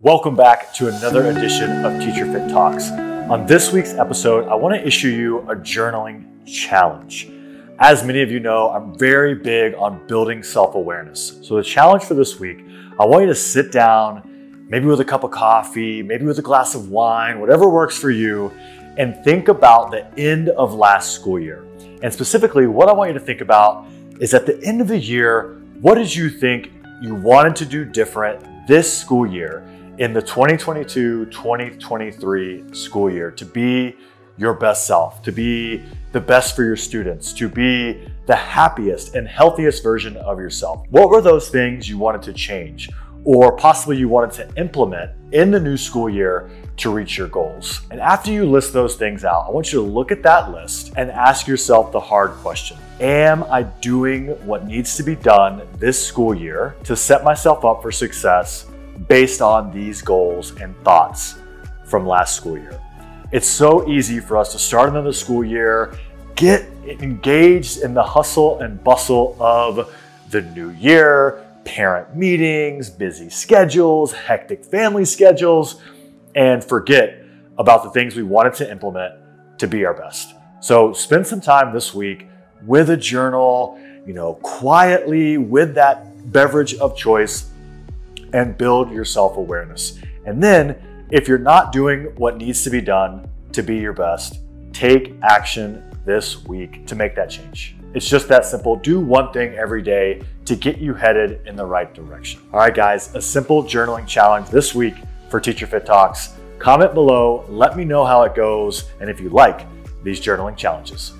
Welcome back to another edition of Teacher Fit Talks. On this week's episode, I want to issue you a journaling challenge. As many of you know, I'm very big on building self-awareness. So the challenge for this week, I want you to sit down, maybe with a cup of coffee, maybe with a glass of wine, whatever works for you, and think about the end of last school year. And specifically, what I want you to think about is at the end of the year, what did you think you wanted to do different this school year? In the 2022-2023 school year, to be your best self, to be the best for your students, to be the happiest and healthiest version of yourself. What were those things you wanted to change, or possibly you wanted to implement in the new school year to reach your goals? And after you list those things out, I want you to look at that list and ask yourself the hard question. Am I doing what needs to be done this school year to set myself up for success based on these goals and thoughts from last school year? It's so easy for us to start another school year, get engaged in the hustle and bustle of the new year, parent meetings, busy schedules, hectic family schedules, and forget about the things we wanted to implement to be our best. So spend some time this week with a journal, quietly with that beverage of choice, and build your self-awareness. And then if you're not doing what needs to be done to be your best, take action this week to make that change. It's just that simple. Do one thing every day to get you headed in the right direction. All right, guys, a simple journaling challenge this week for Teacher Fit Talks. Comment below, let me know how it goes, and if you like these journaling challenges.